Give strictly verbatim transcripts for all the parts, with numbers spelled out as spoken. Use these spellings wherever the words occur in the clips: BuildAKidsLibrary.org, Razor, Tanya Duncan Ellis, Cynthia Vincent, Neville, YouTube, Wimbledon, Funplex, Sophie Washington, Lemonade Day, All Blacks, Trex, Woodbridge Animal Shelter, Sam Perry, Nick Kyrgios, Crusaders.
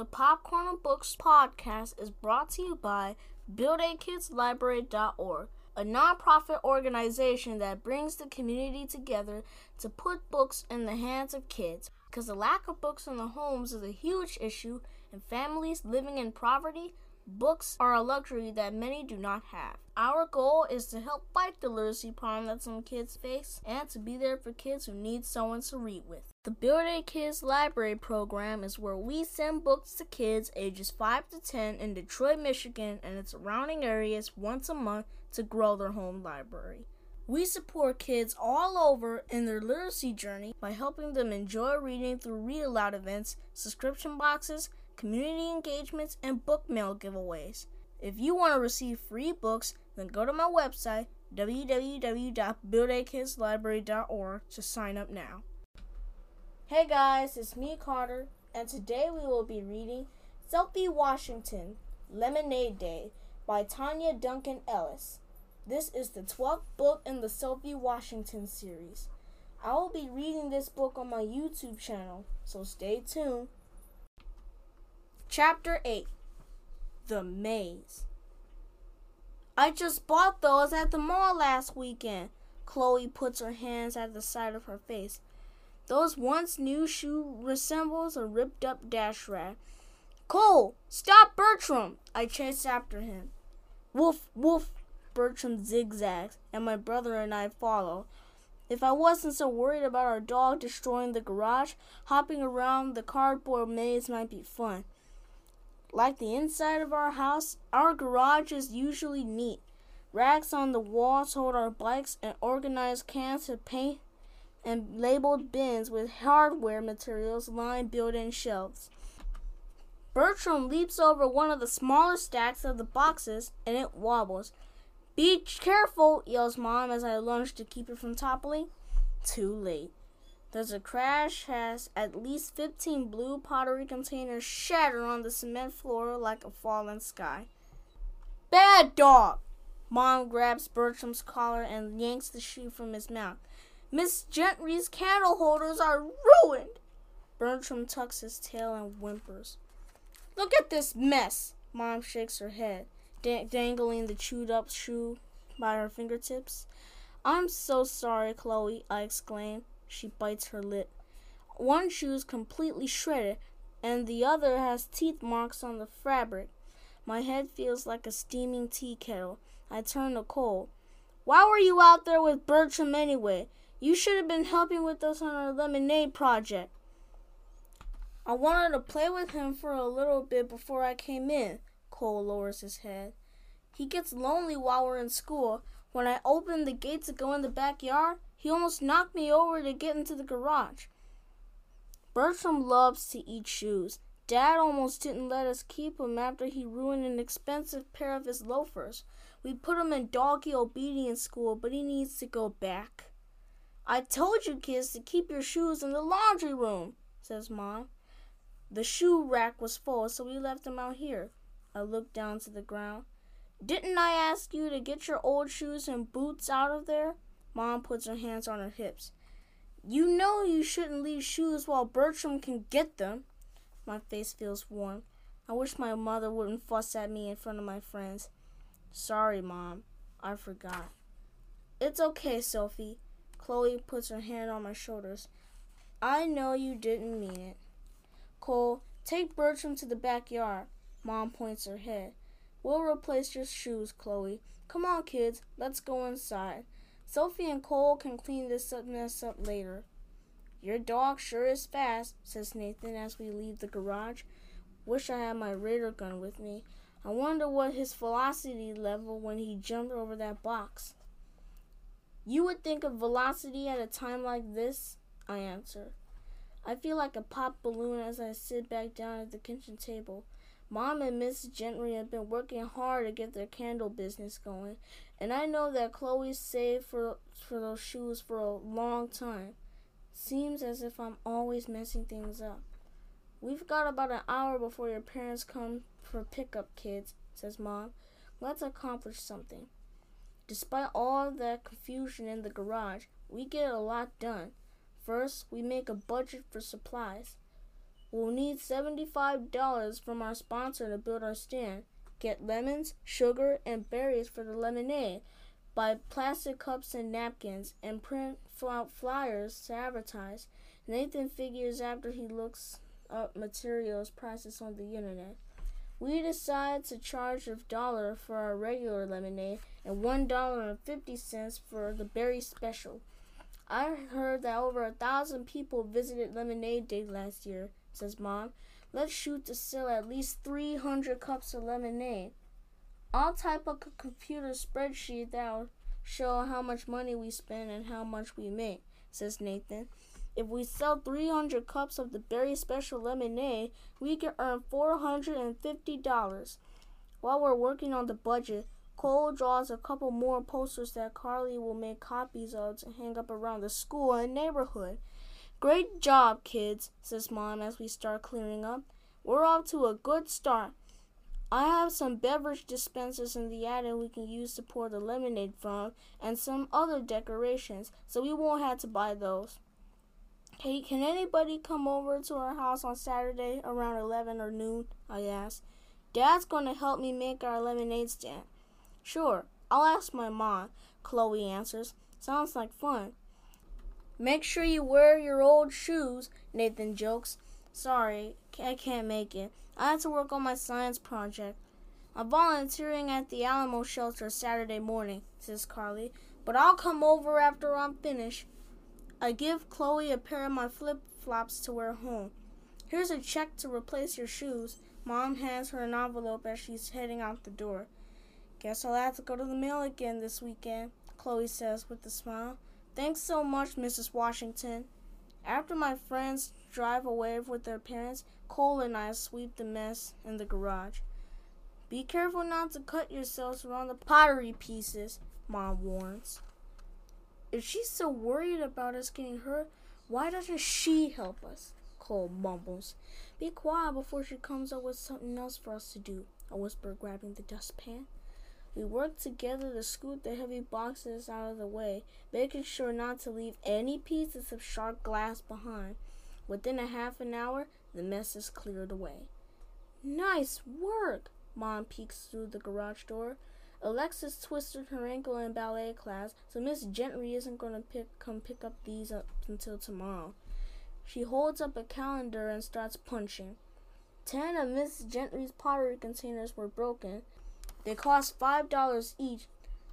The Popcorn and Books podcast is brought to you by build a kids library dot org, a nonprofit organization that brings the community together to put books in the hands of kids, because the lack of books in the homes is a huge issue, and families living in poverty, books are a luxury that many do not have. Our goal is to help fight the literacy problem that some kids face and to be there for kids who need someone to read with. The Build a Kids Library program is where we send books to kids ages five to ten in Detroit, Michigan and its surrounding areas once a month to grow their home library. We support kids all over in their literacy journey by helping them enjoy reading through read aloud events, subscription boxes, community engagements, and book mail giveaways. If you want to receive free books, then go to my website, w w w dot build a kids library dot org, to sign up now. Hey guys, it's me, Carter, and today we will be reading Sophie Washington, Lemonade Day, by Tanya Duncan Ellis. This is the twelfth book in the Sophie Washington series. I will be reading this book on my YouTube channel, so stay tuned. Chapter eight, The Maze. I just bought those at the mall last weekend. Chloe puts her hands at the side of her face. Those once new shoe resembles a ripped up dash rat. Cole, stop Bertram! I chase after him. Woof, woof! Bertram zigzags, and my brother and I follow. If I wasn't so worried about our dog destroying the garage, hopping around the cardboard maze might be fun. Like the inside of our house, our garage is usually neat. Racks on the walls hold our bikes and organized cans of paint and labeled bins with hardware materials line built-in shelves. Bertram leaps over one of the smaller stacks of the boxes and it wobbles. "Be careful," yells Mom as I lunge to keep it from toppling. Too late. There's a crash as at least fifteen blue pottery containers shatter on the cement floor like a fallen sky. "Bad dog!" Mom grabs Bertram's collar and yanks the shoe from his mouth. "Miss Gentry's candle holders are ruined!" Bertram tucks his tail and whimpers. "Look at this mess!" Mom shakes her head, dangling the chewed-up shoe by her fingertips. "I'm so sorry, Chloe," I exclaim. She bites her lip. One shoe is completely shredded, and the other has teeth marks on the fabric. My head feels like a steaming tea kettle. I turn to Cole. "Why were you out there with Bertram anyway? You should have been helping with us on our lemonade project." "I wanted to play with him for a little bit before I came in." Cole lowers his head. "He gets lonely while we're in school. When I opened the gate to go in the backyard, he almost knocked me over to get into the garage." Bertram loves to eat shoes. Dad almost didn't let us keep him after he ruined an expensive pair of his loafers. We put him in doggy obedience school, but he needs to go back. "I told you kids to keep your shoes in the laundry room," says Mom. "The shoe rack was full, so we left them out here." I look down to the ground. "Didn't I ask you to get your old shoes and boots out of there?" Mom puts her hands on her hips. "You know you shouldn't leave shoes while Bertram can get them." My face feels warm. I wish my mother wouldn't fuss at me in front of my friends. "Sorry, Mom. I forgot." "It's okay, Sophie." Chloe puts her hand on my shoulders. "I know you didn't mean it." "Cole, take Bertram to the backyard." Mom points her head. "We'll replace your shoes, Chloe. Come on, kids. Let's go inside. Sophie and Cole can clean this mess up later." "Your dog sure is fast," says Nathan as we leave the garage. Wish I had my radar gun with me. I wonder what his velocity level when he jumped over that box. "You would think of velocity at a time like this," I answer. I feel like a pop balloon as I sit back down at the kitchen table. Mom and Miss Gentry have been working hard to get their candle business going, and I know that Chloe saved for, for those shoes for a long time. Seems as if I'm always messing things up. "We've got about an hour before your parents come for pickup, kids," says Mom. "Let's accomplish something." Despite all that confusion in the garage, we get a lot done. First, we make a budget for supplies. We'll need seventy-five dollars from our sponsor to build our stand. Get lemons, sugar, and berries for the lemonade. Buy plastic cups and napkins, and print out flyers to advertise. Nathan figures after he looks up materials prices on the internet. We decide to charge a dollar for our regular lemonade and one dollar and fifty cents for the berry special. I heard that over a thousand people visited Lemonade Day last year, says Mom. Let's shoot to sell at least three hundred cups of lemonade. I'll type up a computer spreadsheet that'll show how much money we spend and how much we make, says Nathan. If we sell three hundred cups of the berry special lemonade, we can earn four hundred fifty dollars. While we're working on the budget, Cole draws a couple more posters that Carly will make copies of to hang up around the school and neighborhood. Great job, kids, says Mom as we start clearing up. We're off to a good start. I have some beverage dispensers in the attic we can use to pour the lemonade from, and some other decorations, so we won't have to buy those. Hey, can anybody come over to our house on Saturday around eleven or noon? I asked. Dad's going to help me make our lemonade stand. Sure, I'll ask my mom, Chloe answers. Sounds like fun. Make sure you wear your old shoes, Nathan jokes. Sorry, I can't make it. I have to work on my science project. I'm volunteering at the Alamo Shelter Saturday morning, says Carly, but I'll come over after I'm finished. I give Chloe a pair of my flip-flops to wear home. Here's a check to replace your shoes. Mom hands her an envelope as she's heading out the door. Guess I'll have to go to the mail again this weekend, Chloe says with a smile. Thanks so much, Missus Washington. After my friends drive away with their parents, Cole and I sweep the mess in the garage. Be careful not to cut yourselves around the pottery pieces, Mom warns. If she's so worried about us getting hurt, why doesn't she help us? Cole mumbles. Be quiet before she comes up with something else for us to do, I whisper, grabbing the dustpan. We work together to scoot the heavy boxes out of the way, making sure not to leave any pieces of sharp glass behind. Within a half an hour, the mess is cleared away. Nice work! Mom peeks through the garage door. Alexis twisted her ankle in ballet class, so Miss Gentry isn't going to pick, come pick up these up until tomorrow. She holds up a calendar and starts punching. Ten of Miss Gentry's pottery containers were broken. They cost five dollars each,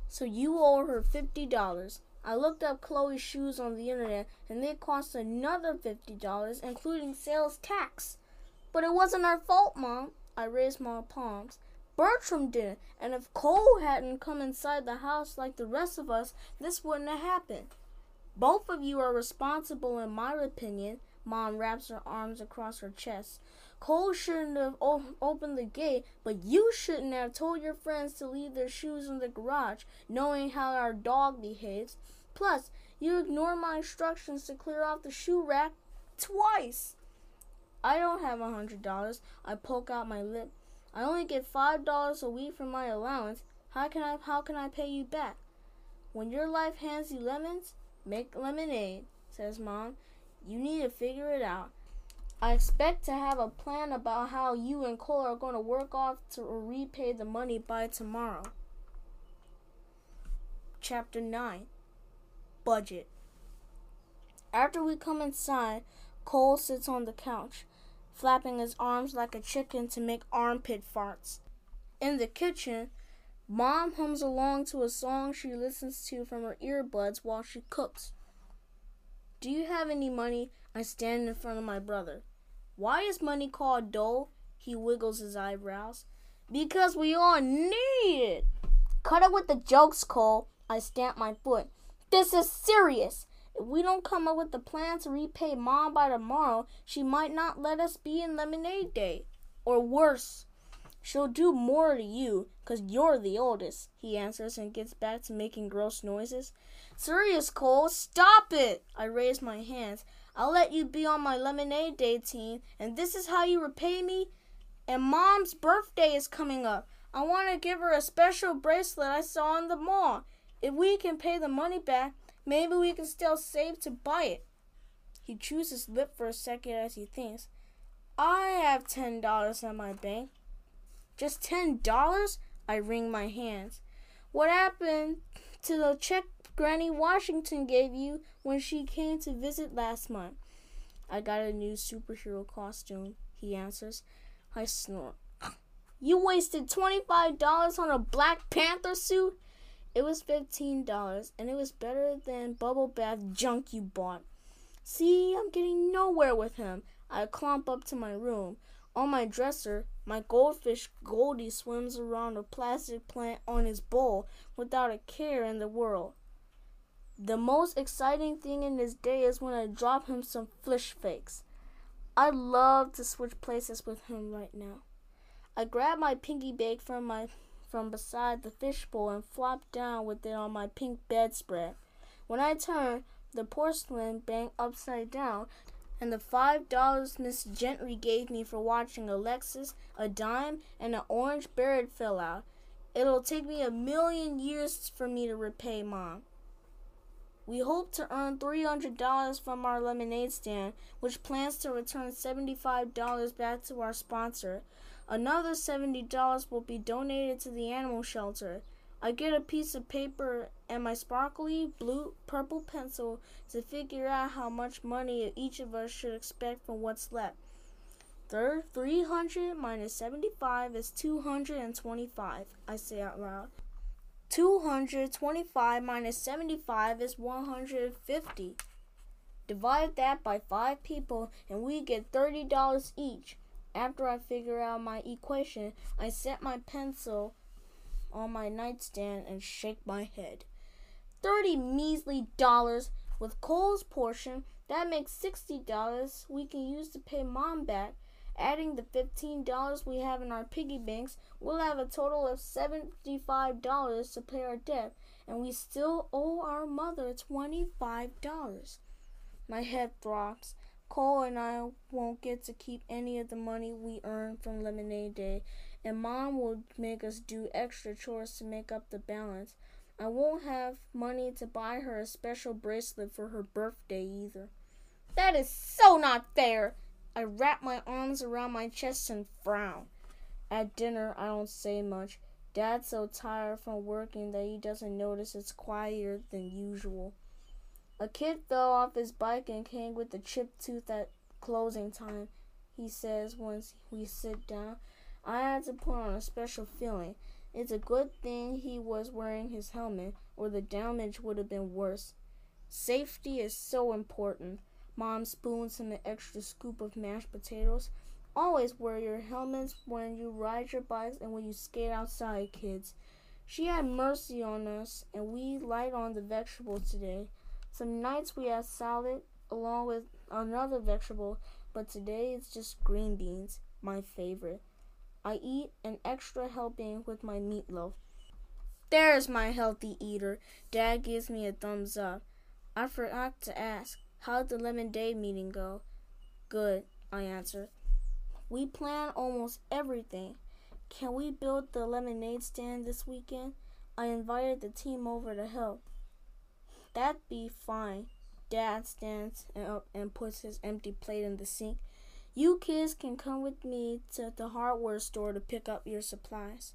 so you owe her fifty dollars. I looked up Chloe's shoes on the internet, and they cost another fifty dollars, including sales tax. But it wasn't our fault, Mom. I raised my palms. Bertram didn't, and if Cole hadn't come inside the house like the rest of us, this wouldn't have happened. Both of you are responsible in my opinion. Mom wraps her arms across her chest. Cole shouldn't have o- opened the gate, but you shouldn't have told your friends to leave their shoes in the garage, knowing how our dog behaves. Plus, you ignored my instructions to clear off the shoe rack twice. I don't have a hundred dollars. I poke out my lip. I only get five dollars a week from my allowance. How can I how can I pay you back? When your life hands you lemons, make lemonade, says Mom. You need to figure it out. I expect to have a plan about how you and Cole are going to work off to repay the money by tomorrow. Chapter nine. Budget. After we come inside, Cole sits on the couch, flapping his arms like a chicken to make armpit farts. In the kitchen, Mom hums along to a song she listens to from her earbuds while she cooks. Do you have any money? I stand in front of my brother. Why is money called dole? He wiggles his eyebrows. Because we all need it. Cut it with the jokes, Cole. I stamp my foot. This is serious. If we don't come up with a plan to repay Mom by tomorrow, she might not let us be in Lemonade Day. Or worse. She'll do more to you, because you're the oldest, he answers and gets back to making gross noises. Serious, Cole, stop it! I raise my hands. I'll let you be on my Lemonade Day team, and this is how you repay me? And Mom's birthday is coming up. I want to give her a special bracelet I saw in the mall. If we can pay the money back, maybe we can still save to buy it. He chews his lip for a second as he thinks. I have ten dollars in my bank. Just ten dollars? I wring my hands. What happened to the check Granny Washington gave you when she came to visit last month? I got a new superhero costume, he answers. I snort. You wasted twenty-five dollars on a Black Panther suit? It was fifteen dollars, and it was better than bubble bath junk you bought. See, I'm getting nowhere with him. I clump up to my room. On my dresser, my goldfish Goldie swims around a plastic plant on his bowl without a care in the world. The most exciting thing in this day is when I drop him some fish fakes. I'd love to switch places with him right now. I grab my pinky bag from my from beside the fishbowl and flop down with it on my pink bedspread. When I turn, the porcelain bang upside down, and the five dollars Miss Gentry gave me for watching Alexis, a dime, and an orange bird fell out. It'll take me a million years for me to repay Mom. We hope to earn three hundred dollars from our lemonade stand, which plans to return seventy-five dollars back to our sponsor. Another seventy dollars will be donated to the animal shelter. I get a piece of paper and my sparkly blue purple pencil to figure out how much money each of us should expect from what's left. Third, three hundred minus seventy-five is two hundred twenty-five, I say out loud. two hundred twenty-five minus seventy-five is one hundred fifty. Divide that by five people and we get thirty dollars each. After I figure out my equation, I set my pencil on my nightstand and shake my head. Thirty measly dollars with Cole's portion, that makes sixty dollars we can use to pay Mom back. Adding the fifteen dollars we have in our piggy banks, we'll have a total of seventy-five dollars to pay our debt, and we still owe our mother twenty-five dollars. My head throbs. Cole and I won't get to keep any of the money we earn from Lemonade Day, and Mom will make us do extra chores to make up the balance. I won't have money to buy her a special bracelet for her birthday either. That is so not fair! I wrap my arms around my chest and frown. At dinner, I don't say much. Dad's so tired from working that he doesn't notice it's quieter than usual. A kid fell off his bike and came with a chipped tooth at closing time, he says once we sit down. I had to put on a special feeling. It's a good thing he was wearing his helmet, or the damage would have been worse. Safety is so important. Mom spoons him an extra scoop of mashed potatoes. Always wear your helmets when you ride your bikes and when you skate outside, kids. She had mercy on us, and we light on the vegetables today. Some nights we had salad along with another vegetable, but today it's just green beans, my favorite. I eat an extra helping with my meatloaf. There's my healthy eater. Dad gives me a thumbs up. I forgot to ask. How'd the Lemon Day meeting go? Good, I answered. We plan almost everything. Can we build the lemonade stand this weekend? I invited the team over to help. That'd be fine. Dad stands up and puts his empty plate in the sink. You kids can come with me to the hardware store to pick up your supplies.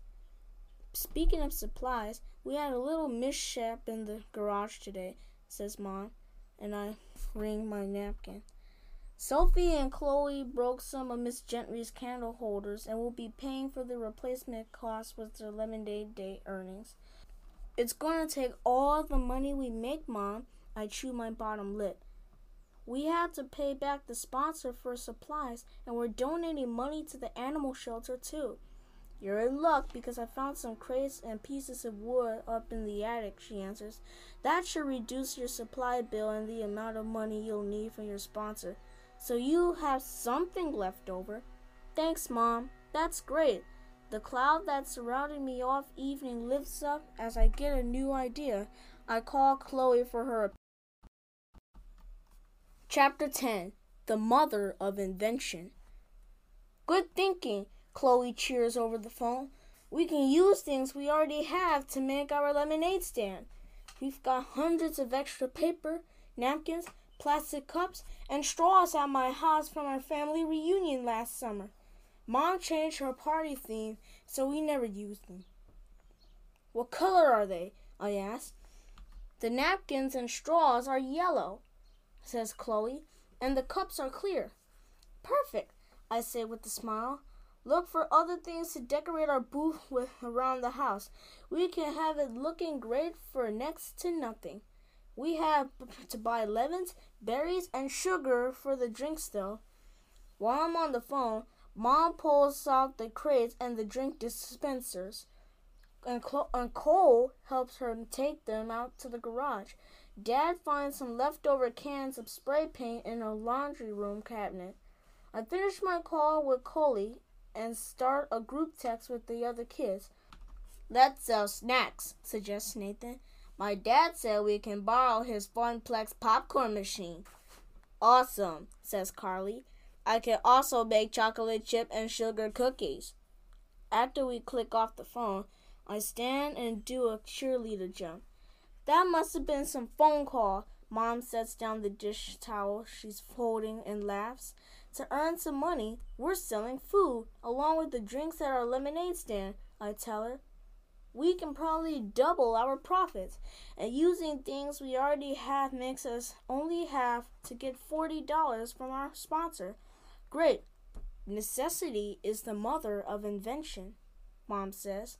Speaking of supplies, we had a little mishap in the garage today, says Mom, and I wring my napkin. Sophie and Chloe broke some of Miss Gentry's candle holders and will be paying for the replacement costs with their Lemonade Day earnings. It's gonna take all the money we make, Mom. I chew my bottom lip. We had to pay back the sponsor for supplies, and we're donating money to the animal shelter too. You're in luck because I found some crates and pieces of wood up in the attic, she answers. That should reduce your supply bill and the amount of money you'll need from your sponsor. So you have something left over. Thanks, Mom. That's great. The cloud that surrounded me all evening lifts up as I get a new idea. I call Chloe for her opinion. Chapter ten, The Mother of Invention. Good thinking, Chloe cheers over the phone. We can use things we already have to make our lemonade stand. We've got hundreds of extra paper, napkins, plastic cups, and straws at my house from our family reunion last summer. Mom changed her party theme, so we never used them. What color are they? I asked. The napkins and straws are yellow, says Chloe, and the cups are clear. Perfect, I say with a smile. Look for other things to decorate our booth with around the house. We can have it looking great for next to nothing. We have to buy lemons, berries, and sugar for the drinks, though. While I'm on the phone, Mom pulls out the crates and the drink dispensers, and, Clo- and Cole helps her take them out to the garage. Dad finds some leftover cans of spray paint in a laundry room cabinet. I finish my call with Coley and start a group text with the other kids. Let's sell snacks, suggests Nathan. My dad said we can borrow his Funplex popcorn machine. Awesome, says Carly. I can also make chocolate chip and sugar cookies. After we click off the phone, I stand and do a cheerleader jump. That must have been some phone call. Mom sets down the dish towel she's holding and laughs. To earn some money, we're selling food, along with the drinks at our lemonade stand, I tell her. We can probably double our profits, and using things we already have makes us only have to get forty dollars from our sponsor. Great. Necessity is the mother of invention, Mom says.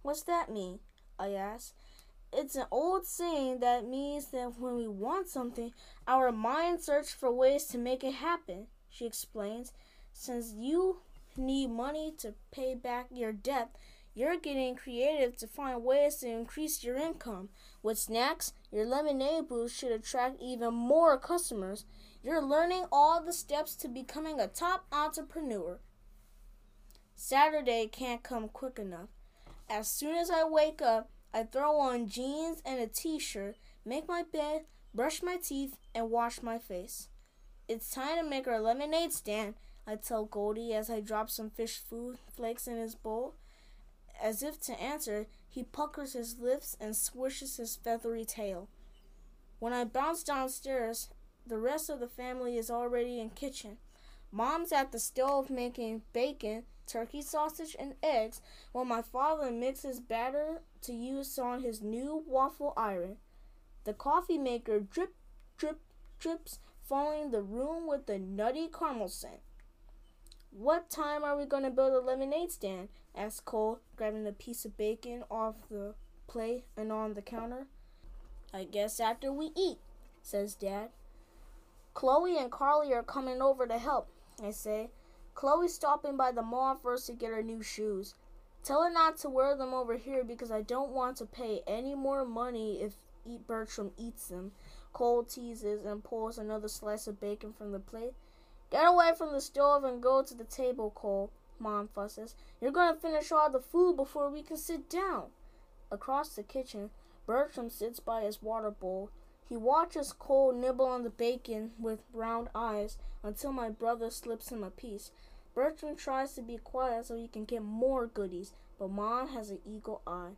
What's that mean? I ask. It's an old saying that means that when we want something, our mind searches for ways to make it happen, she explains. Since you need money to pay back your debt, you're getting creative to find ways to increase your income. With snacks, your lemonade booth should attract even more customers. You're learning all the steps to becoming a top entrepreneur. Saturday can't come quick enough. As soon as I wake up, I throw on jeans and a t-shirt, make my bed, brush my teeth, and wash my face. It's time to make our lemonade stand, I tell Goldie as I drop some fish food flakes in his bowl. As if to answer, he puckers his lips and swishes his feathery tail. When I bounce downstairs, the rest of the family is already in kitchen. Mom's at the stove making bacon, turkey sausage, and eggs, while my father mixes batter to use on his new waffle iron. The coffee maker drip, drip, drips, filling the room with a nutty caramel scent. What time are we going to build a lemonade stand? Asks Cole, grabbing a piece of bacon off the plate and on the counter. I guess after we eat, says Dad. Chloe and Carly are coming over to help, I say. Chloe's stopping by the mall first to get her new shoes. Tell her not to wear them over here because I don't want to pay any more money if Bertram eats them. Cole teases and pulls another slice of bacon from the plate. Get away from the stove and go to the table, Cole, Mom fusses. You're going to finish all the food before we can sit down. Across the kitchen, Bertram sits by his water bowl. He watches Cole nibble on the bacon with round eyes until my brother slips him a piece. Bertram tries to be quiet so he can get more goodies, but Mom has an eagle eye.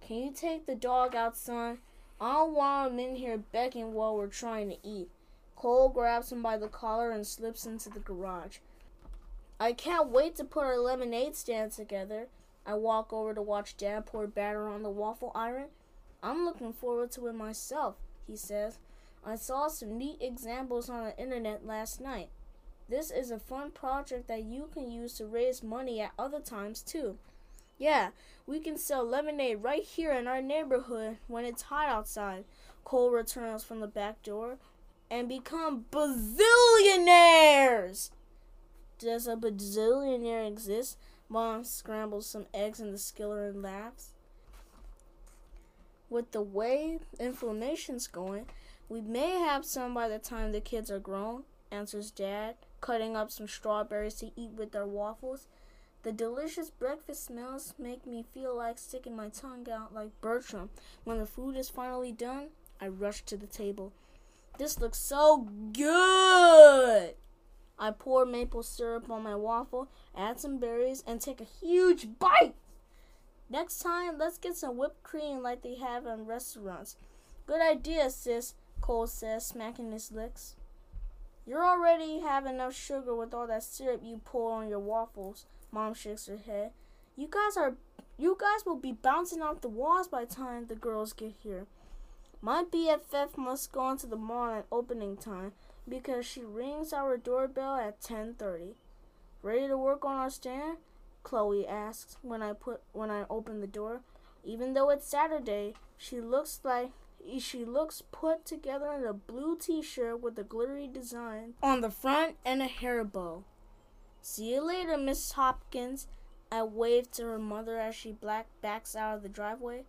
Can you take the dog out, son? I don't want him in here begging while we're trying to eat. Cole grabs him by the collar and slips into the garage. I can't wait to put our lemonade stand together. I walk over to watch Dad pour batter on the waffle iron. I'm looking forward to it myself, he says. I saw some neat examples on the internet last night. This is a fun project that you can use to raise money at other times, too. Yeah, we can sell lemonade right here in our neighborhood when it's hot outside. Cole returns from the back door and become bazillionaires. Does a bazillionaire exist? Mom scrambles some eggs in the skillet and laughs. With the way inflammation's going, we may have some by the time the kids are grown, answers Dad, cutting up some strawberries to eat with their waffles. The delicious breakfast smells make me feel like sticking my tongue out like Bertram. When the food is finally done, I rush to the table. This looks so good! I pour maple syrup on my waffle, add some berries, and take a huge bite! Next time, let's get some whipped cream like they have in restaurants. Good idea, sis, Cole says, smacking his lips. You're already having enough sugar with all that syrup you pour on your waffles. Mom shakes her head. You guys are, you guys will be bouncing off the walls by the time the girls get here. My B F F must go into the mall at opening time because she rings our doorbell at ten thirty. Ready to work on our stand? Chloe asks when I put when I open the door. Even though it's Saturday, she looks like she looks put together in a blue t-shirt with a glittery design on the front and a hair bow. See you later, Miss Hopkins. I waved to her mother as she black backs out of the driveway.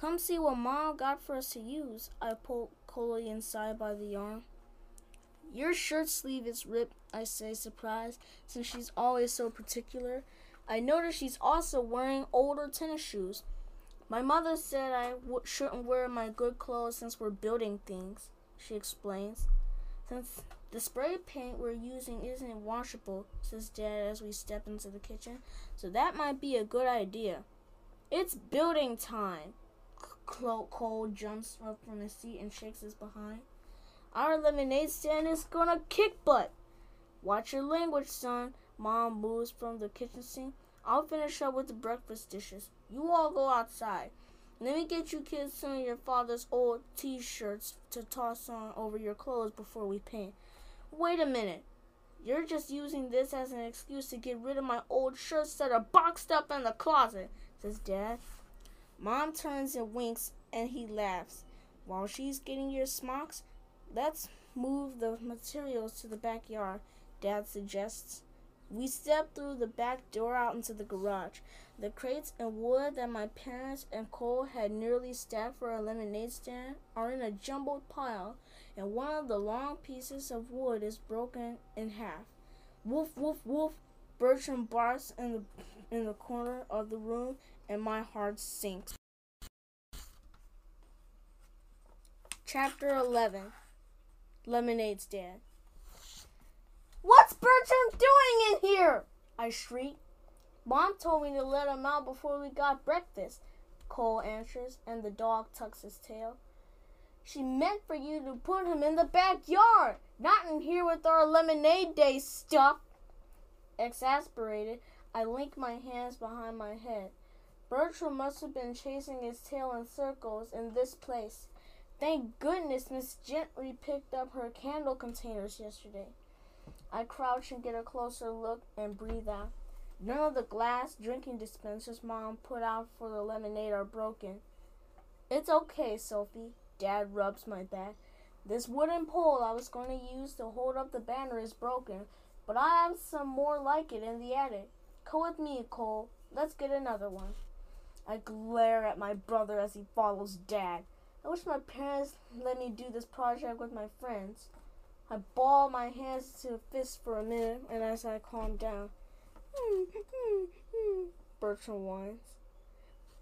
Come see what Mom got for us to use. I pulled Chloe inside by the arm. Your shirt sleeve is ripped, I say, surprised, since she's always so particular. I notice she's also wearing older tennis shoes. My mother said I w- shouldn't wear my good clothes since we're building things, she explains. Since the spray paint we're using isn't washable, says Dad as we step into the kitchen, so that might be a good idea. It's building time. Clo- Cole jumps up from his seat and shakes his behind. Our lemonade stand is gonna kick butt. Watch your language, son. Mom moves from the kitchen sink. I'll finish up with the breakfast dishes. You all go outside. Let me get you kids some of your father's old t-shirts to toss on over your clothes before we paint. Wait a minute. You're just using this as an excuse to get rid of my old shirts that are boxed up in the closet, says Dad. Mom turns and winks, and he laughs. While she's getting your smocks, let's move the materials to the backyard, Dad suggests. We step through the back door out into the garage. The crates and wood that my parents and Cole had nearly stacked for a lemonade stand are in a jumbled pile, and one of the long pieces of wood is broken in half. Woof, woof, woof, Bertram barks in the, in the corner of the room, and my heart sinks. Chapter eleven, Lemonade Stand. What's Bertram doing in here? I shrieked. Mom told me to let him out before we got breakfast, Cole answers, and the dog tucks his tail. She meant for you to put him in the backyard, not in here with our lemonade day stuff. Exasperated, I link my hands behind my head. Bertram must have been chasing his tail in circles in this place. Thank goodness Miss Gentry picked up her candle containers yesterday. I crouch and get a closer look and breathe out. None of the glass drinking dispensers Mom put out for the lemonade are broken. It's okay, Sophie. Dad rubs my back. This wooden pole I was going to use to hold up the banner is broken, but I have some more like it in the attic. Come with me, Cole. Let's get another one. I glare at my brother as he follows Dad. I wish my parents let me do this project with my friends. I ball my hands to a fist for a minute, and as I calm down, Bertram whines.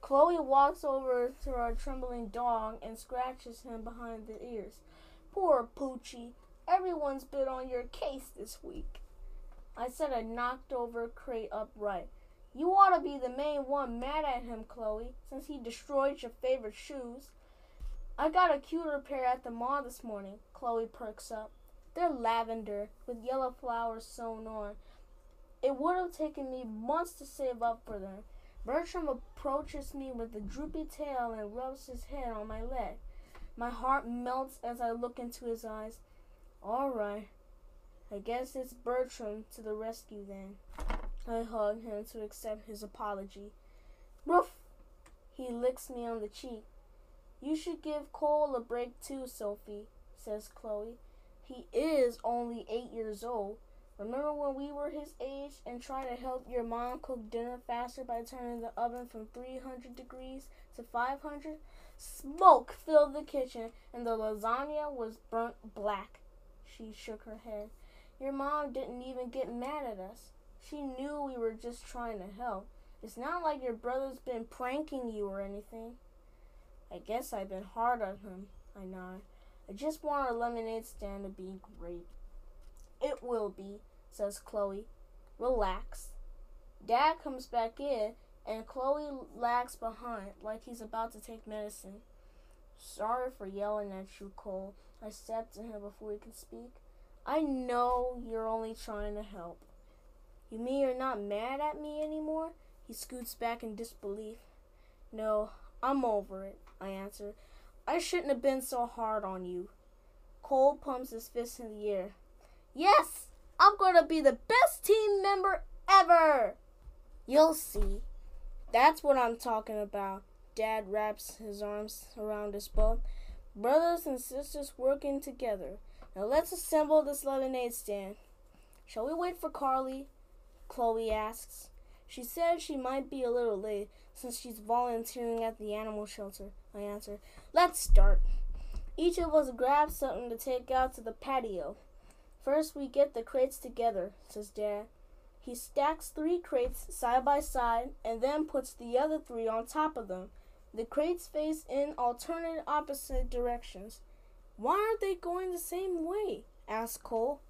Chloe walks over to our trembling dog and scratches him behind the ears. Poor Poochie, everyone's been on your case this week. I set a knocked-over crate upright. You ought to be the main one mad at him, Chloe, since he destroyed your favorite shoes. I got a cuter pair at the mall this morning, Chloe perks up. They're lavender, with yellow flowers sewn on. It would have taken me months to save up for them. Bertram approaches me with a droopy tail and rubs his head on my leg. My heart melts as I look into his eyes. All right, I guess it's Bertram to the rescue then. I hug him to accept his apology. Ruff! He licks me on the cheek. You should give Cole a break too, Sophie, says Chloe. He is only eight years old. Remember when we were his age and tried to help your mom cook dinner faster by turning the oven from three hundred degrees to five hundred? Smoke filled the kitchen, and the lasagna was burnt black. She shook her head. Your mom didn't even get mad at us. She knew we were just trying to help. It's not like your brother's been pranking you or anything. I guess I've been hard on him, I nod. I just want our lemonade stand to be great. It will be, says Chloe. Relax. Dad comes back in, and Chloe lags behind like he's about to take medicine. Sorry for yelling at you, Cole. I stepped to him before he could speak. I know you're only trying to help. You mean you're not mad at me anymore? He scoots back in disbelief. No, I'm over it, I answered. I shouldn't have been so hard on you. Cole pumps his fist in the air. Yes, I'm going to be the best team member ever. You'll see. That's what I'm talking about. Dad wraps his arms around us both. Brothers and sisters working together. Now let's assemble this lemonade stand. Shall we wait for Carly? Chloe asks. She said she might be a little late since she's volunteering at the animal shelter, I answered. Let's start. Each of us grabs something to take out to the patio. First we get the crates together, says Dad. He stacks three crates side by side and then puts the other three on top of them. The crates face in alternate opposite directions. Why aren't they going the same way? Asks Cole.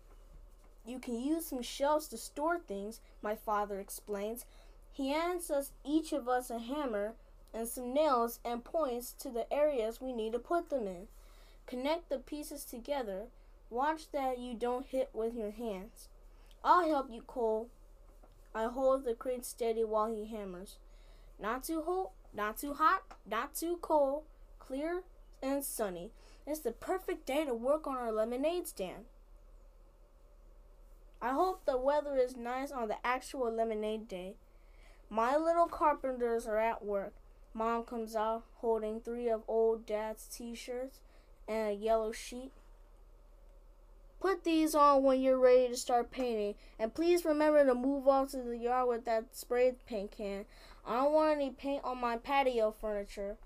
You can use some shelves to store things, my father explains. He hands us each of us a hammer and some nails and points to the areas we need to put them in. Connect the pieces together. Watch that you don't hit with your hands. I'll help you, Cole. I hold the crate steady while he hammers. Not too hot, not too hot, not too cold. Clear and sunny. It's the perfect day to work on our lemonade stand. I hope the weather is nice on the actual lemonade day. My little carpenters are at work. Mom comes out holding three of old Dad's t-shirts and a yellow sheet. Put these on when you're ready to start painting, and please remember to move off to the yard with that spray paint can. I don't want any paint on my patio furniture.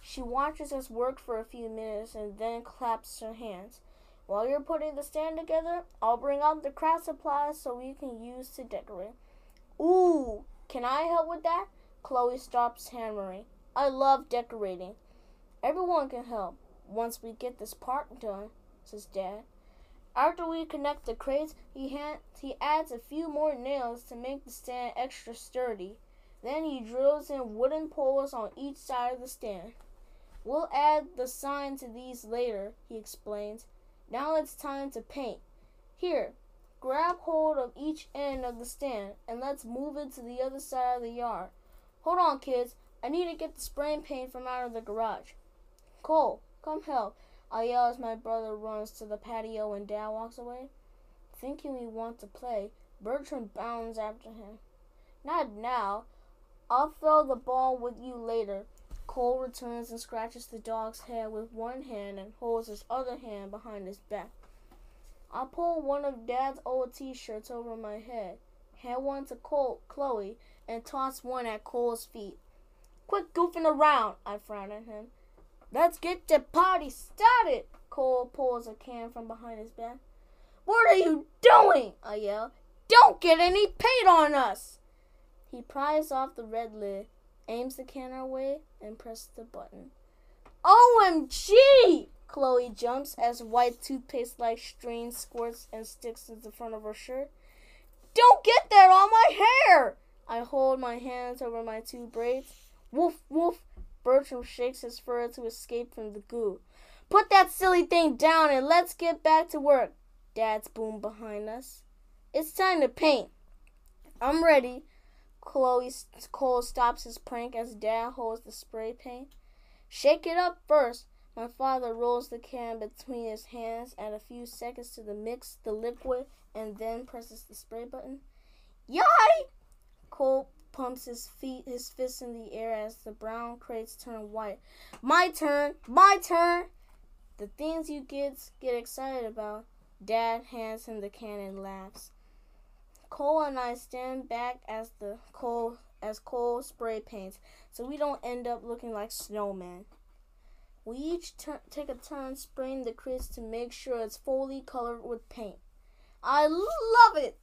She watches us work for a few minutes and then claps her hands. While you're putting the stand together, I'll bring out the craft supplies so we can use to decorate. Ooh, can I help with that? Chloe stops hammering. I love decorating. Everyone can help once we get this part done, says Dad. After we connect the crates, he, ha- he adds a few more nails to make the stand extra sturdy. Then he drills in wooden poles on each side of the stand. We'll add the sign to these later, he explains. Now it's time to paint. Here, grab hold of each end of the stand and let's move it to the other side of the yard. Hold on, kids. I need to get the spray paint from out of the garage. Cole, come help. I yell as my brother runs to the patio and Dad walks away. Thinking we want to play, Bertram bounds after him. Not now. I'll throw the ball with you later. Cole returns and scratches the dog's head with one hand and holds his other hand behind his back. I pull one of Dad's old t-shirts over my head, hand one to Cole, Chloe, and toss one at Cole's feet. Quit goofing around, I frown at him. Let's get the party started, Cole pulls a can from behind his back. What are you doing? I yell. Don't get any paint on us. He pries off the red lid, aims the can our way, and presses the button. O M G! Chloe jumps as white toothpaste-like stream squirts and sticks to the front of her shirt. Don't get that on my hair! I hold my hands over my two braids. Woof, woof! Bertram shakes his fur to escape from the goo. Put that silly thing down and let's get back to work. Dad's boom behind us. It's time to paint. I'm ready. Chloe Cole stops his prank as Dad holds the spray paint. Shake it up first. My father rolls the can between his hands and a few seconds to the mix, the liquid, and then presses the spray button. Yay! Cole pumps his feet, his fists in the air as the brown crates turn white. My turn! My turn! The things you kids get excited about. Dad hands him the can and laughs. Cole and I stand back as the Cole as Cole spray paints, so we don't end up looking like snowmen. We each tur- take a turn spraying the crates to make sure it's fully colored with paint. I love it!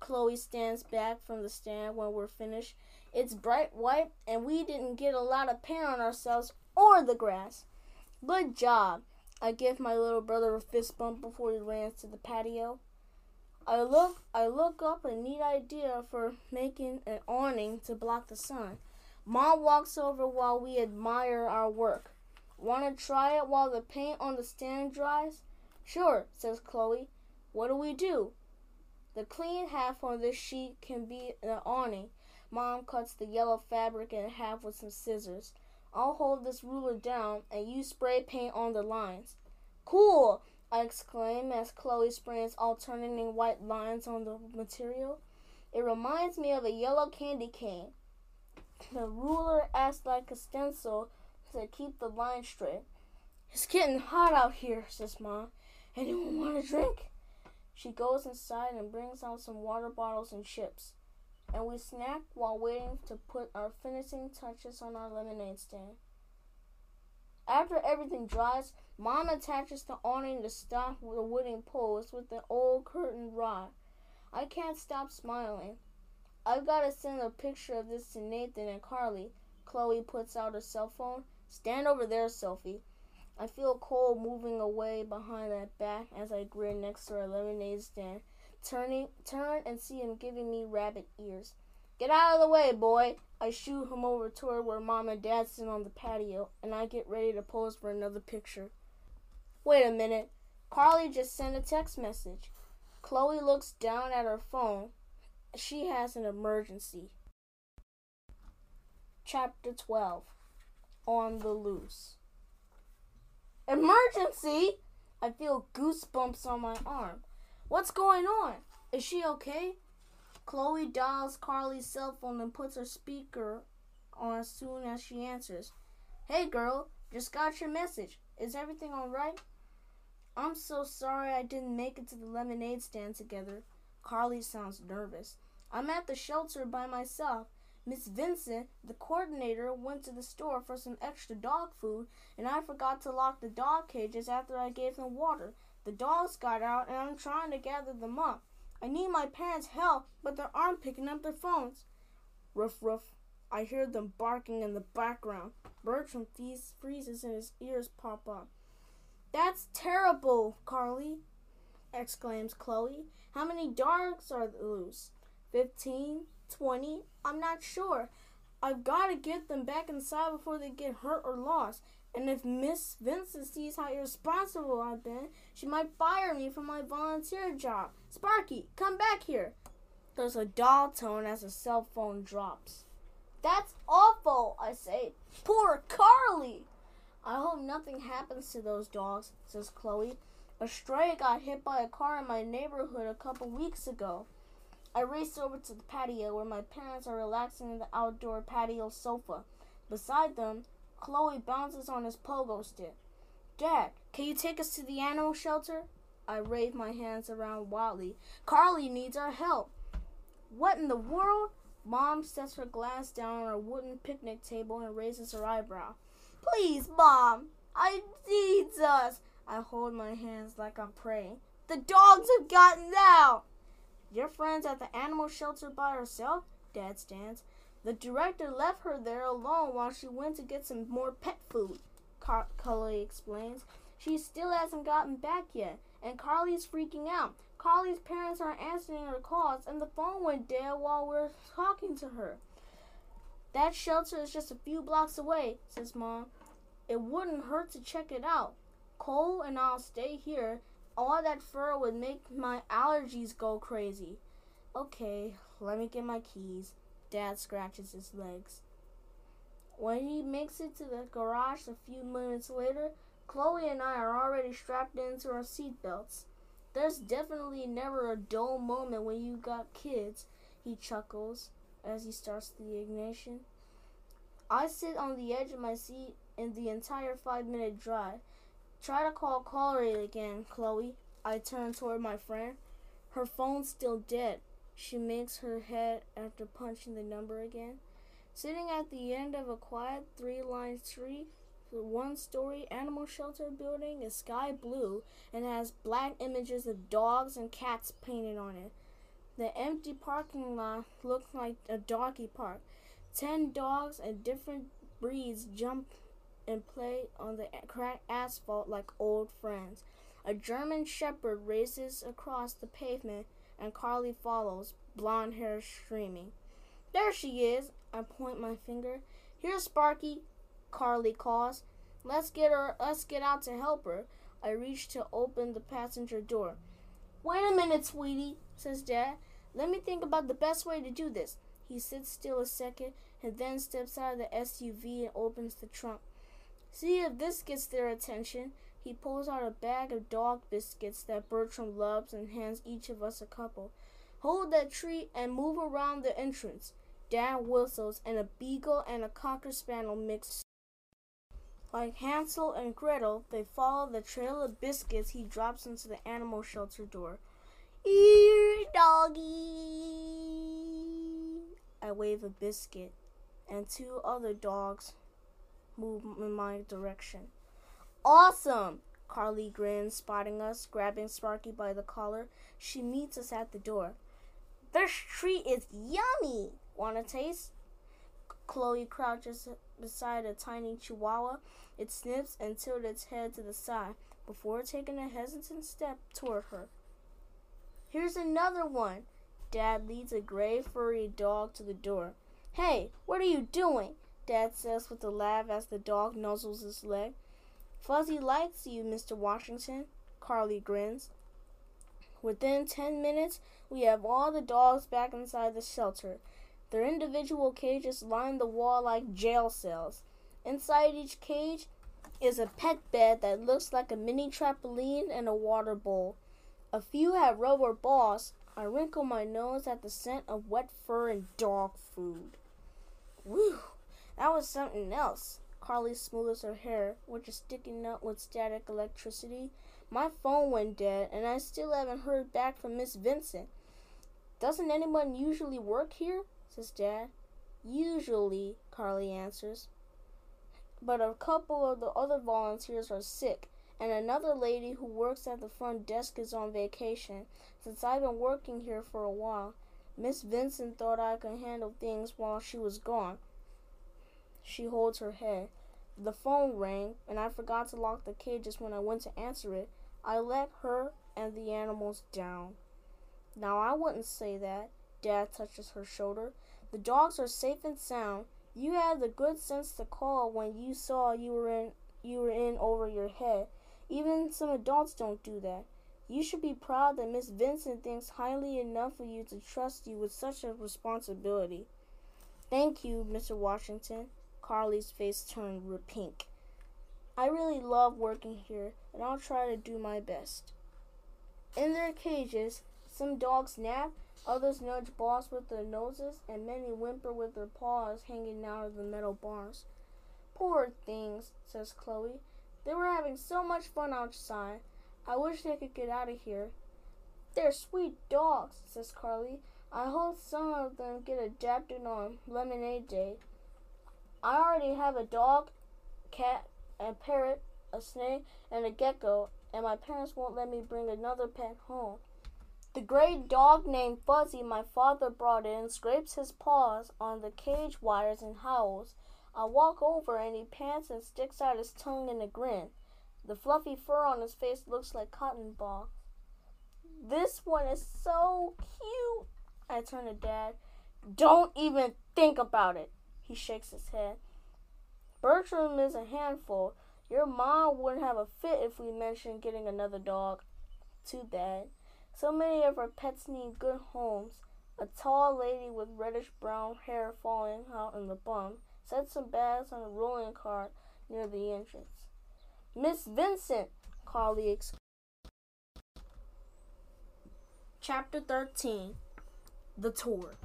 Chloe stands back from the stand when we're finished. It's bright white, and we didn't get a lot of paint on ourselves or the grass. Good job! I give my little brother a fist bump before he runs to the patio. I look I look up a neat idea for making an awning to block the sun. Mom walks over while we admire our work. Want to try it while the paint on the stand dries? Sure, says Chloe. What do we do? The clean half on this sheet can be an awning. Mom cuts the yellow fabric in half with some scissors. I'll hold this ruler down and you spray paint on the lines. Cool! I exclaim as Chloe sprays alternating white lines on the material. It reminds me of a yellow candy cane. The ruler acts like a stencil to keep the line straight. It's getting hot out here, says Mom. Anyone want a drink? She goes inside and brings out some water bottles and chips. And we snack while waiting to put our finishing touches on our lemonade stand. After everything dries, Mom attaches the awning to stop the wooden poles with an old curtain rod. I can't stop smiling. I've got to send a picture of this to Nathan and Carly. Chloe puts out her cell phone. Stand over there, Sophie. I feel cold moving away behind that back as I grin next to her lemonade stand. Turning, turn and see him giving me rabbit ears. Get out of the way, boy. I shoo him over toward where Mom and Dad sit on the patio, and I get ready to pose for another picture. Wait a minute. Carly just sent a text message. Chloe looks down at her phone. She has an emergency. Chapter twelve. On the Loose. Emergency? I feel goosebumps on my arm. What's going on? Is she okay? Chloe dials Carly's cell phone and puts her speaker on as soon as she answers. Hey girl, just got your message. Is everything all right? I'm so sorry I didn't make it to the lemonade stand together. Carly sounds nervous. I'm at the shelter by myself. Miss Vincent, the coordinator, went to the store for some extra dog food, and I forgot to lock the dog cages after I gave them water. The dogs got out, and I'm trying to gather them up. I need my parents' help, but they aren't picking up their phones. Ruff, ruff. I hear them barking in the background. Bertram freezes, and his ears pop up. That's terrible, Carly, exclaims Chloe. How many dogs are loose? Fifteen? Twenty? I'm not sure. I've got to get them back inside before they get hurt or lost. And if Miss Vincent sees how irresponsible I've been, she might fire me from my volunteer job. Sparky, come back here. There's a dull tone as the cell phone drops. That's awful, I say. Poor Carly. I hope nothing happens to those dogs, says Chloe. A stray got hit by a car in my neighborhood a couple weeks ago. I race over to the patio where my parents are relaxing on the outdoor patio sofa. Beside them, Chloe bounces on his pogo stick. Dad, can you take us to the animal shelter? I wave my hands around wildly. Carly needs our help. What in the world? Mom sets her glass down on her wooden picnic table and raises her eyebrow. Please, Mom, I needs us. I hold my hands like I'm praying. The dogs have gotten out. Your friend's at the animal shelter by herself? Dad stands. The director left her there alone while she went to get some more pet food, Car- Carly explains. She still hasn't gotten back yet, and Carly's freaking out. Carly's parents aren't answering her calls, and the phone went dead while we're talking to her. That shelter is just a few blocks away, says Mom. It wouldn't hurt to check it out. Cole and I'll stay here. All that fur would make my allergies go crazy. Okay, let me get my keys. Dad scratches his legs. When he makes it to the garage a few minutes later, Chloe and I are already strapped into our seatbelts. There's definitely never a dull moment when you got kids, he chuckles as he starts the ignition. I sit on the edge of my seat in the entire five-minute drive. Try to call Carly again, Chloe. I turn toward my friend. Her phone's still dead. She makes her head after punching the number again. Sitting at the end of a quiet three-line street, the one-story animal shelter building is sky blue and has black images of dogs and cats painted on it. The empty parking lot looks like a doggy park. Ten dogs and different breeds jump and play on the cracked asphalt like old friends. A German shepherd races across the pavement, and Carly follows, blonde hair streaming. There she is, I point my finger. Here's Sparky, Carly calls. Let's get her, us get out to help her. I reach to open the passenger door. Wait a minute, sweetie, says Dad. Let me think about the best way to do this. He sits still a second and then steps out of the S U V and opens the trunk. See if this gets their attention. He pulls out a bag of dog biscuits that Bertram loves and hands each of us a couple. Hold that treat and move around the entrance. Dad whistles, and a beagle and a cocker spaniel mix. Like Hansel and Gretel, they follow the trail of biscuits he drops into the animal shelter door. Here, doggy! I wave a biscuit, and two other dogs move in my direction. Awesome! Carly grins, spotting us, grabbing Sparky by the collar. She meets us at the door. This treat is yummy! Want a taste? Chloe crouches beside a tiny chihuahua. It sniffs and tilts its head to the side before taking a hesitant step toward her. Here's another one. Dad leads a gray furry dog to the door. Hey, what are you doing? Dad says with a laugh as the dog nuzzles his leg. Fuzzy likes you, Mister Washington. Carly grins. Within ten minutes, we have all the dogs back inside the shelter. Their individual cages line the wall like jail cells. Inside each cage is a pet bed that looks like a mini trampoline and a water bowl. A few have rubber balls. I wrinkle my nose at the scent of wet fur and dog food. Whew, that was something else. Carly smooths her hair, which is sticking up with static electricity. My phone went dead, and I still haven't heard back from Miss Vincent. Doesn't anyone usually work here? Says Dad. Usually, Carly answers. But a couple of the other volunteers are sick, and another lady who works at the front desk is on vacation, since I've been working here for a while. Miss Vincent thought I could handle things while she was gone. She holds her head. The phone rang, and I forgot to lock the cages when I went to answer it. I let her and the animals down. Now, I wouldn't say that. Dad touches her shoulder. The dogs are safe and sound. You had the good sense to call when you saw you were in you were in over your head. Even some adults don't do that. You should be proud that Miss Vincent thinks highly enough of you to trust you with such a responsibility. Thank you, Mister Washington. Carly's face turned pink. I really love working here, and I'll try to do my best. In their cages, some dogs nap, others nudge balls with their noses, and many whimper with their paws hanging out of the metal bars. Poor things, says Chloe. They were having so much fun outside. I wish they could get out of here. They're sweet dogs, says Carly. I hope some of them get adopted on Lemonade Day. I already have a dog, cat, a parrot, a snake, and a gecko, and my parents won't let me bring another pet home. The gray dog named Fuzzy my father brought in scrapes his paws on the cage wires and howls. I walk over and he pants and sticks out his tongue in a grin. The fluffy fur on his face looks like cotton balls. This one is so cute. I turn to Dad. Don't even think about it. He shakes his head. Bertram is a handful. Your mom wouldn't have a fit if we mentioned getting another dog. Too bad. So many of our pets need good homes. A tall lady with reddish-brown hair falling out in the bun sets some bags on a rolling cart near the entrance. Miss Vincent, Carly exclaimed. Chapter thirteen. The Tour.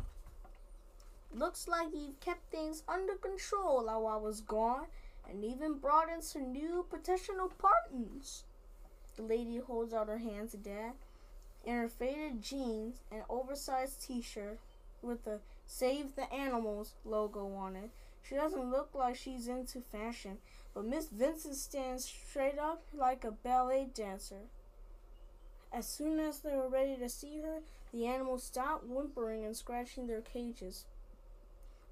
Looks like you've kept things under control while I was gone, and even brought in some new potential partners. The lady holds out her hand to Dad. In her faded jeans and oversized t-shirt with the Save the Animals logo on it, she doesn't look like she's into fashion, but Miss Vincent stands straight up like a ballet dancer. As soon as they were ready to see her, the animals stopped whimpering and scratching their cages.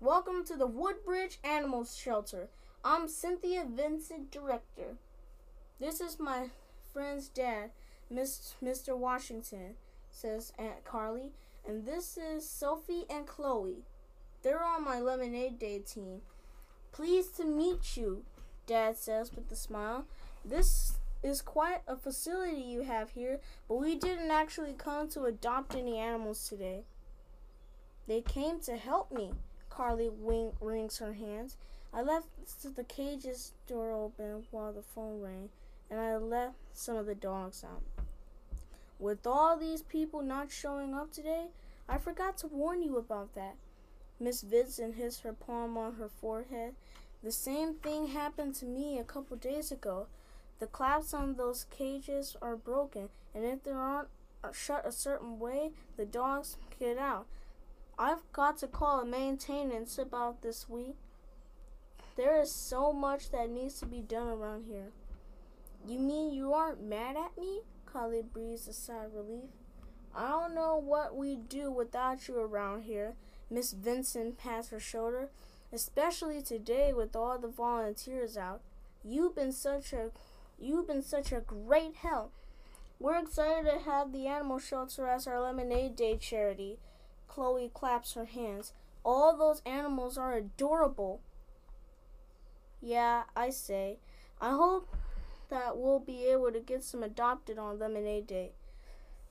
Welcome to the Woodbridge Animal Shelter. I'm Cynthia Vincent, Director. This is my friend's dad, Mister Washington, says Aunt Carly, and this is Sophie and Chloe. They're on my Lemonade Day team. Pleased to meet you. Dad says with a smile. This is quite a facility you have here, but we didn't actually come to adopt any animals today. They came to help me. Carly wing- wrings her hands. I left the cage's door open while the phone rang, and I let some of the dogs out. With all these people not showing up today, I forgot to warn you about that. Miss Vincent hits her palm on her forehead. The same thing happened to me a couple days ago. The clasps on those cages are broken, and if they aren't shut a certain way, the dogs get out. I've got to call a maintenance about this week. There is so much that needs to be done around here. You mean you aren't mad at me? Carly breathes a sigh of relief. I don't know what we'd do without you around here. Miss Vincent pats her shoulder, especially today with all the volunteers out. You've been such a, you've been such a great help. We're excited to have the animal shelter as our Lemonade Day charity. Chloe claps her hands. All those animals are adorable. Yeah, I say. I hope that we'll be able to get some adopted on Lemonade Day.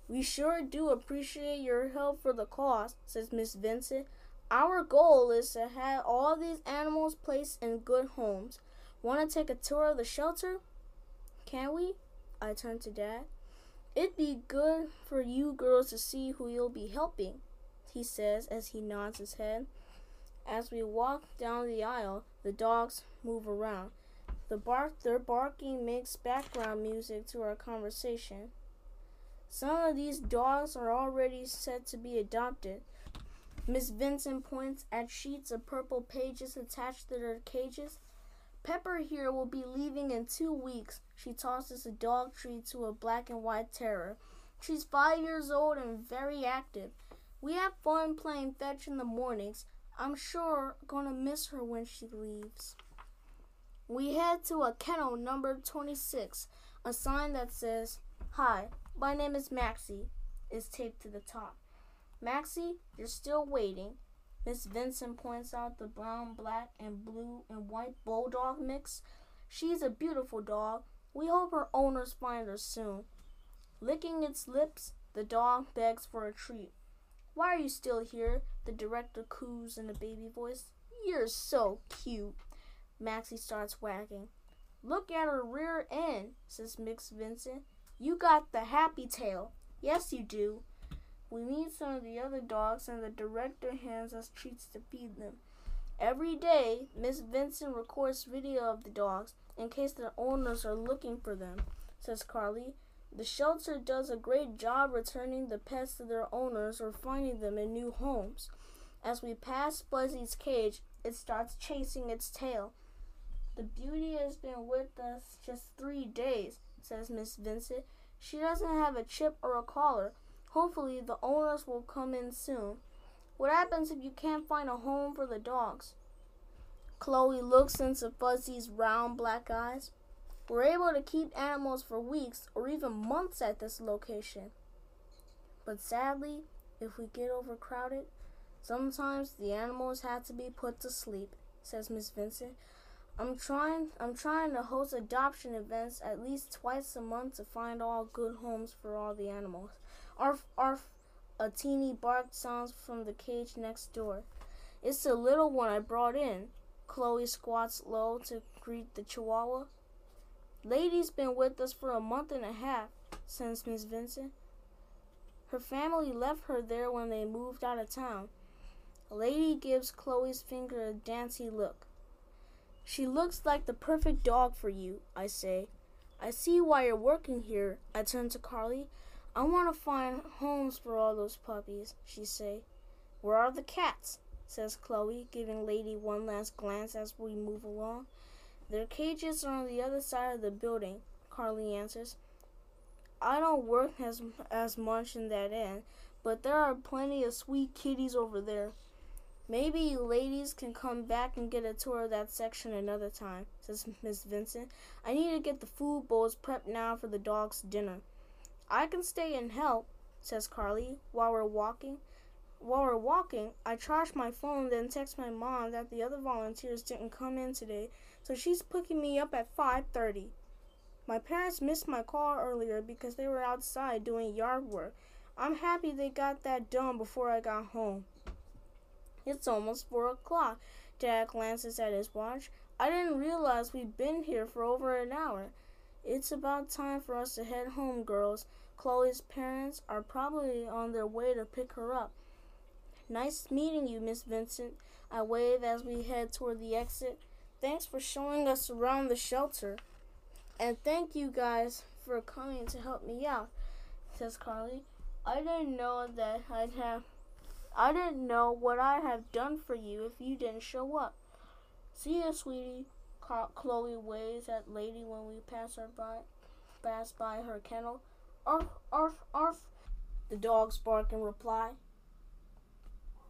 We sure do appreciate your help for the cause, says Miss Vincent. Our goal is to have all these animals placed in good homes. Want to take a tour of the shelter? Can we? I turn to Dad. It'd be good for you girls to see who you'll be helping, he says as he nods his head. As we walk down the aisle, the dogs move around. The bark, their barking makes background music to our conversation. Some of these dogs are already set to be adopted. Miss Vincent points at sheets of purple pages attached to their cages. Pepper here will be leaving in two weeks. She tosses a dog treat to a black and white terrier. She's five years old and very active. We have fun playing fetch in the mornings. I'm sure gonna miss her when she leaves. We head to a kennel number twenty-six. A sign that says, "Hi, my name is Maxie," is taped to the top. Maxie, you're still waiting. Miss Vincent points out the brown, black, and blue and white bulldog mix. She's a beautiful dog. We hope her owners find her soon. Licking its lips, the dog begs for a treat. Why are you still here? The director coos in a baby voice. You're so cute. Maxie starts wagging. Look at her rear end, says Miss Vincent. You got the happy tail. Yes, you do. We meet some of the other dogs, and the director hands us treats to feed them. Every day, Miss Vincent records video of the dogs in case their owners are looking for them, says Carly. The shelter does a great job returning the pets to their owners or finding them in new homes. As we pass Buzzy's cage, it starts chasing its tail. The beauty has been with us just three days, says Miss Vincent. She doesn't have a chip or a collar. Hopefully, the owners will come in soon. What happens if you can't find a home for the dogs? Chloe looks into Fuzzy's round black eyes. We're able to keep animals for weeks or even months at this location. But sadly, if we get overcrowded, sometimes the animals have to be put to sleep, says Miss Vincent. I'm trying, I'm trying to host adoption events at least twice a month to find all good homes for all the animals. Arf, arf, a teeny bark sounds from the cage next door. It's the little one I brought in. Chloe squats low to greet the chihuahua. Lady's been with us for a month and a half, says Miss Vincent. Her family left her there when they moved out of town. Lady gives Chloe's finger a dainty look. She looks like the perfect dog for you, I say. I see why you're working here, I turn to Carly. I want to find homes for all those puppies, she say. Where are the cats? Says Chloe, giving Lady one last glance as we move along. Their cages are on the other side of the building, Carly answers. I don't work as as much in that end, but there are plenty of sweet kitties over there. Maybe you ladies can come back and get a tour of that section another time, says Miss Vincent. I need to get the food bowls prepped now for the dogs' dinner. I can stay and help, says Carly, while we're walking. While we're walking, I charged my phone, then text my mom that the other volunteers didn't come in today, so she's picking me up at five thirty. My parents missed my call earlier because they were outside doing yard work. I'm happy they got that done before I got home. It's almost four o'clock. Dad glances at his watch. I didn't realize we'd been here for over an hour. It's about time for us to head home, girls. Chloe's parents are probably on their way to pick her up. Nice meeting you, Miss Vincent. I wave as we head toward the exit. Thanks for showing us around the shelter. And thank you guys for coming to help me out, says Carly. I didn't know that I'd have I didn't know what I'd have done for you if you didn't show up. See ya, sweetie. Chloe waves at Lady when we pass her by pass by her kennel. Arf, arf, arf. The dogs bark in reply.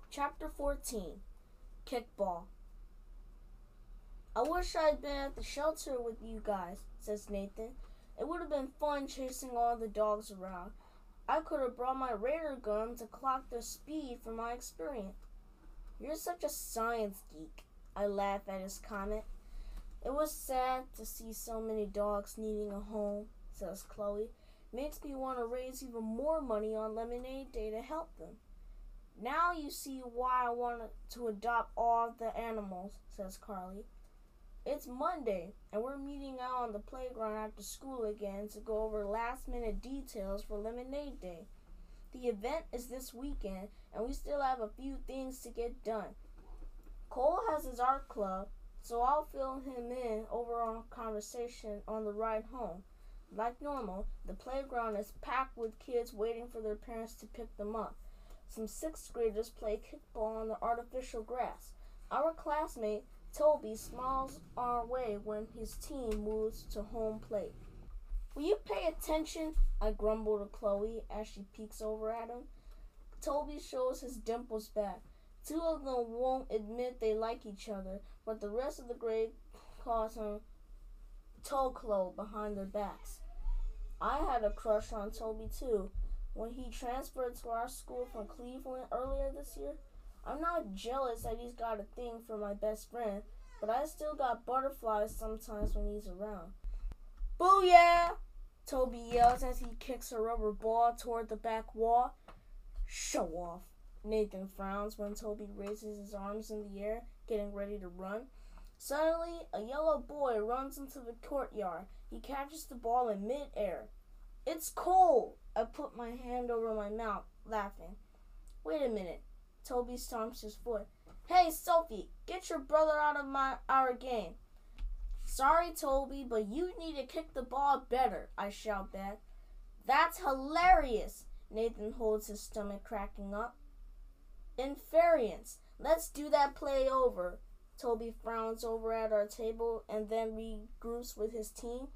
Chapter fourteen, Kickball. I wish I'd been at the shelter with you guys, says Nathan. It would have been fun chasing all the dogs around. I could have brought my radar gun to clock their speed from my experience. You're such a science geek, I laugh at his comment. It was sad to see so many dogs needing a home, says Chloe. Makes me want to raise even more money on Lemonade Day to help them. Now you see why I wanted to adopt all the animals, says Carly. It's Monday, and we're meeting out on the playground after school again to go over last-minute details for Lemonade Day. The event is this weekend, and we still have a few things to get done. Cole has his art club, so I'll fill him in over our conversation on the ride home. Like normal, the playground is packed with kids waiting for their parents to pick them up. Some sixth graders play kickball on the artificial grass. Our classmate, Toby, smiles our way when his team moves to home plate. Will you pay attention? I grumble to Chloe as she peeks over at him. Toby shows his dimples back. Two of them won't admit they like each other, but the rest of the grade calls him Toklo behind their backs. I had a crush on Toby, too. When he transferred to our school from Cleveland earlier this year, I'm not jealous that he's got a thing for my best friend, but I still got butterflies sometimes when he's around. Booyah! Toby yells as he kicks a rubber ball toward the back wall. Show off. Nathan frowns when Toby raises his arms in the air, getting ready to run. Suddenly, a yellow boy runs into the courtyard. He catches the ball in mid-air. It's Cole! I put my hand over my mouth, laughing. Wait a minute. Toby stomps his foot. Hey, Sophie, get your brother out of my our game. Sorry, Toby, but you need to kick the ball better, I shout back. That's hilarious. Nathan holds his stomach cracking up. Inference. Let's do that play over. Toby frowns over at our table and then regroups with his team.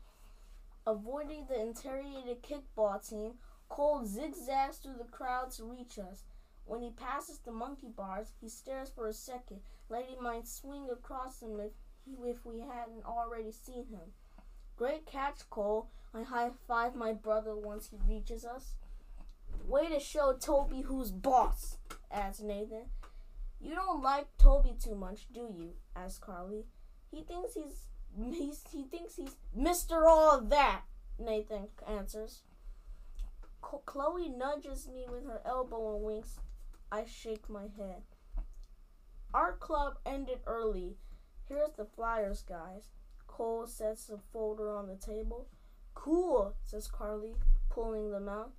Avoiding the interrogated kickball team, Cole zigzags through the crowd to reach us. When he passes the monkey bars, he stares for a second, letting mine swing across him if, if we hadn't already seen him. Great catch, Cole. I high-five my brother once he reaches us. Way to show Toby who's boss, adds Nathan. You don't like Toby too much, do you? Asks Carly. He thinks he's He's, he thinks he's Mister All That, Nathan answers. Co- Chloe nudges me with her elbow and winks. I shake my head. Our club ended early. Here's the flyers, guys. Cole sets a folder on the table. Cool, says Carly, pulling them out.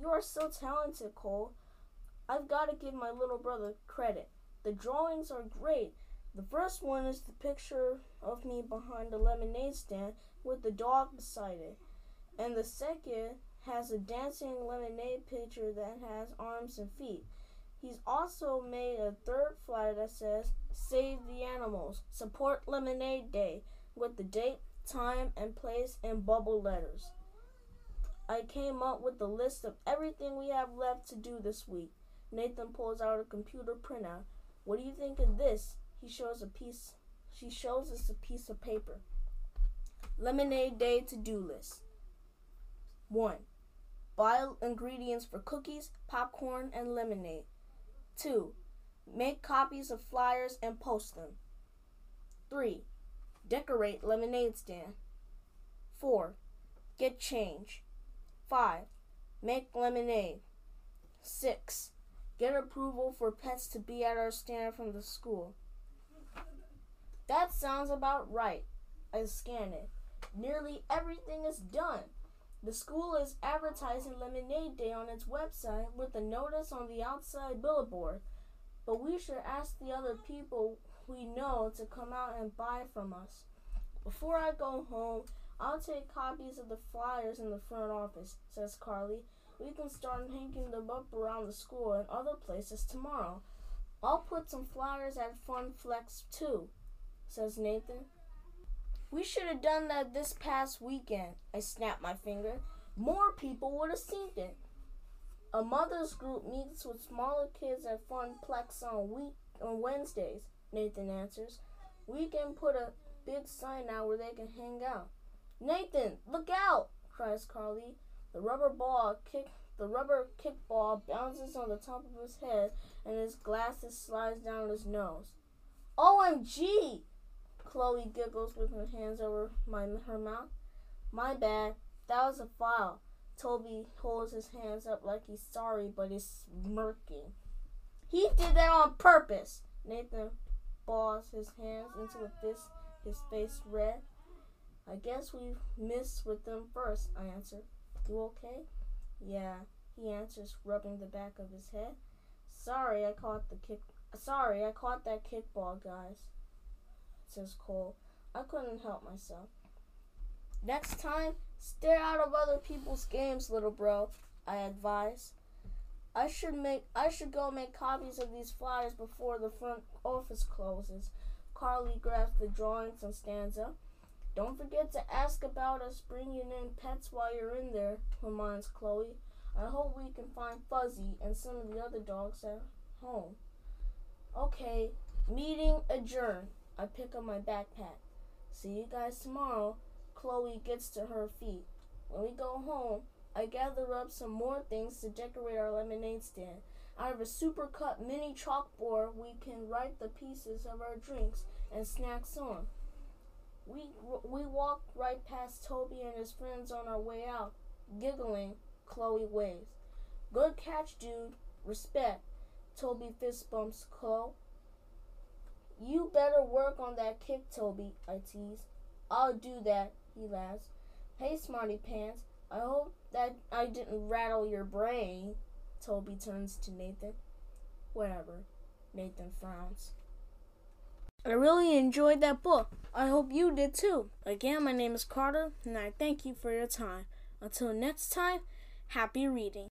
You are so talented, Cole. I've got to give my little brother credit. The drawings are great. The first one is the picture of me behind the lemonade stand with the dog beside it. And the second has a dancing lemonade pitcher that has arms and feet. He's also made a third flyer that says, Save the Animals, Support Lemonade Day, with the date, time, and place in bubble letters. I came up with a list of everything we have left to do this week. Nathan pulls out a computer printout. What do you think of this? He shows a piece. She shows us a piece of paper. Lemonade Day to-do list. one. Buy ingredients for cookies, popcorn, and lemonade. two. Make copies of flyers and post them. three. Decorate lemonade stand. four. Get change. five. Make lemonade. six. Get approval for pets to be at our stand from the school. That sounds about right. I scanned it. Nearly everything is done. The school is advertising Lemonade Day on its website with a notice on the outside billboard. But we should ask the other people we know to come out and buy from us. Before I go home, I'll take copies of the flyers in the front office, says Carly. We can start hanging them up around the school and other places tomorrow. I'll put some flyers at Fun Flex too, says Nathan. We should have done that this past weekend, I snapped my finger. More people would have seen it. A mother's group meets with smaller kids at Funplex on week on Wednesdays, Nathan answers. We can put a big sign out where they can hang out. Nathan, look out, cries Carly. The rubber ball kick the rubber kickball bounces on the top of his head and his glasses slides down his nose. O M G! Chloe giggles with her hands over my, her mouth. My bad, that was a foul. Toby holds his hands up like he's sorry, but he's smirking. He did that on purpose. Nathan balls his hands into a fist, his face red. I guess we missed with them first, I answered. You okay? Yeah, he answers, rubbing the back of his head. Sorry, I caught the kick. Sorry, I caught that kickball, guys, says Cole. I couldn't help myself. Next time, stare out of other people's games, little bro, I advise. I should make I should go make copies of these flyers before the front office closes. Carly grabs the drawings and stands up. Don't forget to ask about us bringing in pets while you're in there, reminds Chloe. I hope we can find Fuzzy and some of the other dogs at home. Okay, meeting adjourned. I pick up my backpack. See you guys tomorrow. Chloe gets to her feet. When we go home, I gather up some more things to decorate our lemonade stand. Out of a supercut mini chalkboard, we can write the pieces of our drinks and snacks on. We we walk right past Toby and his friends on our way out. Giggling, Chloe waves. Good catch, dude. Respect. Toby fist bumps Chloe. You better work on that kick, Toby, I tease. I'll do that, he laughs. Hey, smarty pants, I hope that I didn't rattle your brain. Toby turns to Nathan. Whatever. Nathan frowns. I really enjoyed that book. I hope you did too. Again, my name is Carter, and I thank you for your time. Until next time, happy reading.